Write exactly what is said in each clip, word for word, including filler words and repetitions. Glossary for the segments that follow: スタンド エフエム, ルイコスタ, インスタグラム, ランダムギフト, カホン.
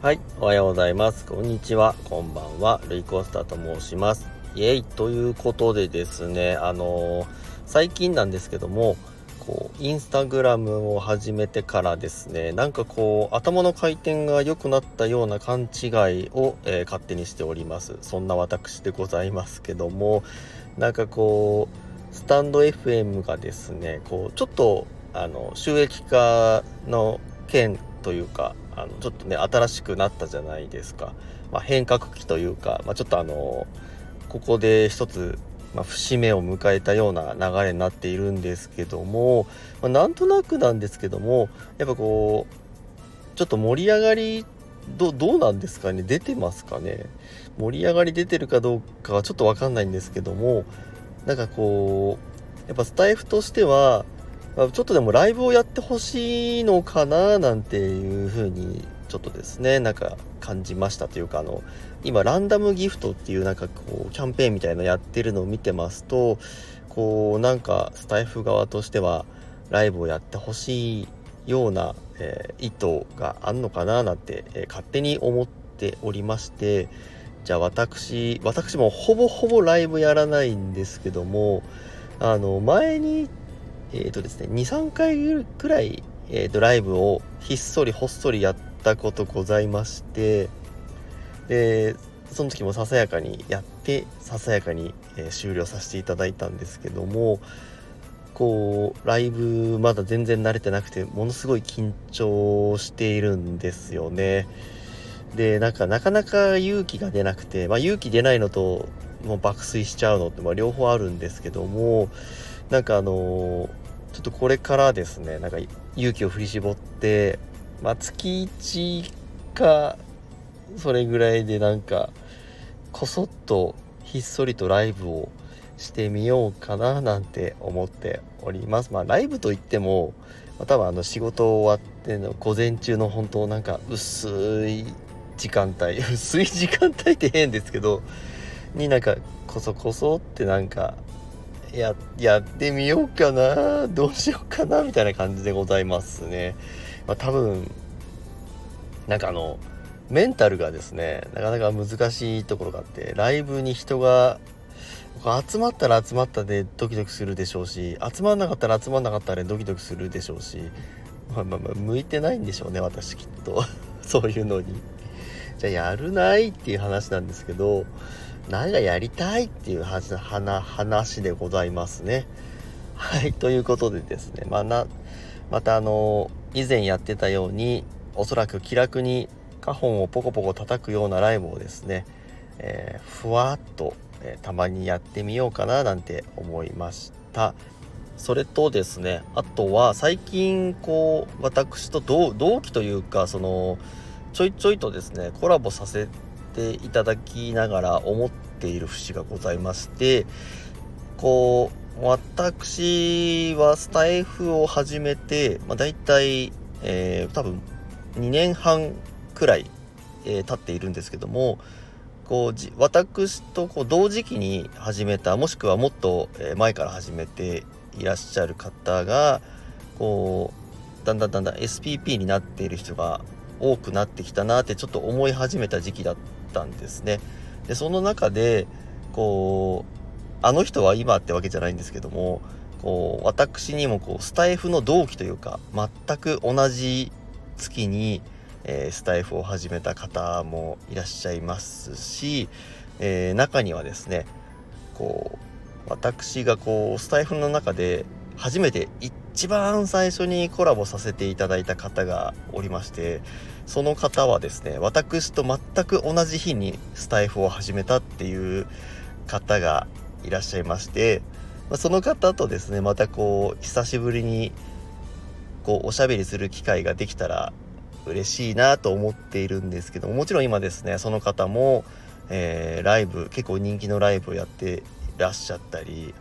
はい、おはようございます、こんにちは、こんばんは、ルイコスタと申します。イエイということでですね、あのー、最近なんですけども、こうインスタグラムを始めてからですね、なんかこう頭の回転が良くなったような勘違いを、えー、勝手にしております。そんな私でございますけども、なんかこうスタンド エフエム がですね、こうちょっとあの収益化の件というか、あのちょっとね新しくなったじゃないですか、まあ、変革期というか、まあ、ちょっとあのここで一つ、まあ、節目を迎えたような流れになっているんですけども、まあ、なんとなくなんですけども、やっぱこうちょっと盛り上がり ど, どうなんですかね、出てますかね、盛り上がり出てるかどうかはちょっと分かんないんですけども、なんかこうやっぱスタイフとしてはちょっとでもライブをやってほしいのかななんていうふうにちょっとですね、なんか感じましたというか、あの今ランダムギフトっていうなんかこうキャンペーンみたいなのやってるのを見てますと、こうなんかスタイフ側としてはライブをやってほしいような、えー、意図があんのかななんて、えー、勝手に思っておりまして、じゃあ私私もほぼほぼライブやらないんですけども、あの前にえーとですね、にさんかいくらい、えーとライブをひっそりほっそりやったことございまして、でその時もささやかにやってささやかに、えー、終了させていただいたんですけども、こうライブまだ全然慣れてなくて、ものすごい緊張しているんですよね。でなんかなかなか勇気が出なくて、まあ、勇気出ないのともう爆睡しちゃうのって、まあ、両方あるんですけども、なんかあのちょっとこれからですね、なんか勇気を振り絞って、まあ、月いちかそれぐらいでなんかこそっとひっそりとライブをしてみようかななんて思っております。まあライブといっても、まあ、多分あの仕事終わっての午前中の本当なんか薄い時間帯薄い時間帯って変ですけどに、なんかこそこそってなんかや, やってみようかな、どうしようかなみたいな感じでございますね。まあ、多分なんかあのメンタルがですね、なかなか難しいところがあって、ライブに人が集まったら集まったでドキドキするでしょうし、集まんなかったら集まんなかったでドキドキするでしょうし、まあまあまあ向いてないんでしょうね、私きっとそういうのに。じゃあやるないっていう話なんですけど、何がやりたいっていう話、話でございますね。はい、ということでですね、まあ、なまたあの以前やってたように、おそらく気楽にカホンをポコポコ叩くようなライブをですね、えー、ふわっと、えー、たまにやってみようかななんて思いました。それとですね、あとは最近こう私と 同, 同期というか、そのちょいちょいとですねコラボさせていただきながら思っている節がございまして、こう私はスタイフを始めて、まあ、大体、えー、多分にねんはんくらい、えー、経っているんですけども、こう私とこう同時期に始めた、もしくはもっと前から始めていらっしゃる方がこうだんだんだんだん エスピーピー になっている人が多くなってきたなってちょっと思い始めた時期だったたんですね。でその中でこうあの人は今ってわけじゃないんですけども、こう私にもこうスタイフの同期というか全く同じ月に、えー、スタイフを始めた方もいらっしゃいますし、えー、中にはですね、こう私がこうスタイフの中で初めて一番最初にコラボさせていただいた方がおりまして、その方はですね、私と全く同じ日にスタイフを始めたっていう方がいらっしゃいまして、その方とですねまたこう久しぶりにこうおしゃべりする機会ができたら嬉しいなと思っているんですけども、もちろん今ですねその方も、えー、ライブ結構人気のライブをやってらっしゃったり、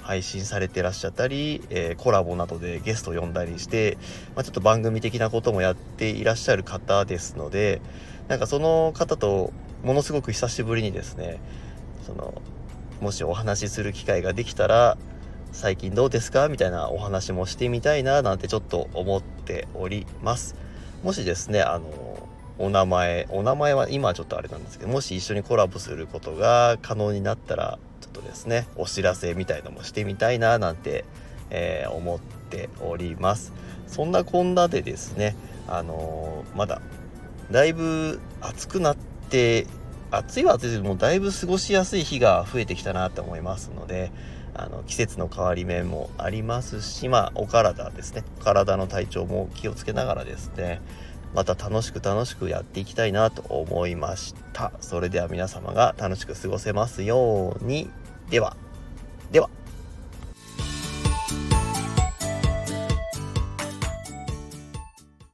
配信されてらっしゃったり、えー、コラボなどでゲストを呼んだりして、まあ、ちょっと番組的なこともやっていらっしゃる方ですので、なんかその方とものすごく久しぶりにですね、そのもしお話しする機会ができたら、最近どうですかみたいなお話もしてみたいななんてちょっと思っております。もしですねあのお名前お名前は今ちょっとあれなんですけど、もし一緒にコラボすることが可能になったらちょっとですねお知らせみたいのもしてみたいななんて、えー、思っております。そんなこんなでですねあのー、まだだいぶ暑くなって暑いは暑いですけどもだいぶ過ごしやすい日が増えてきたなと思いますので、あの季節の変わり目もありますし、まあお体ですね体の体調も気をつけながらですねまた楽しく楽しくやっていきたいなと思いました。それでは皆様が楽しく過ごせますように。ではでは。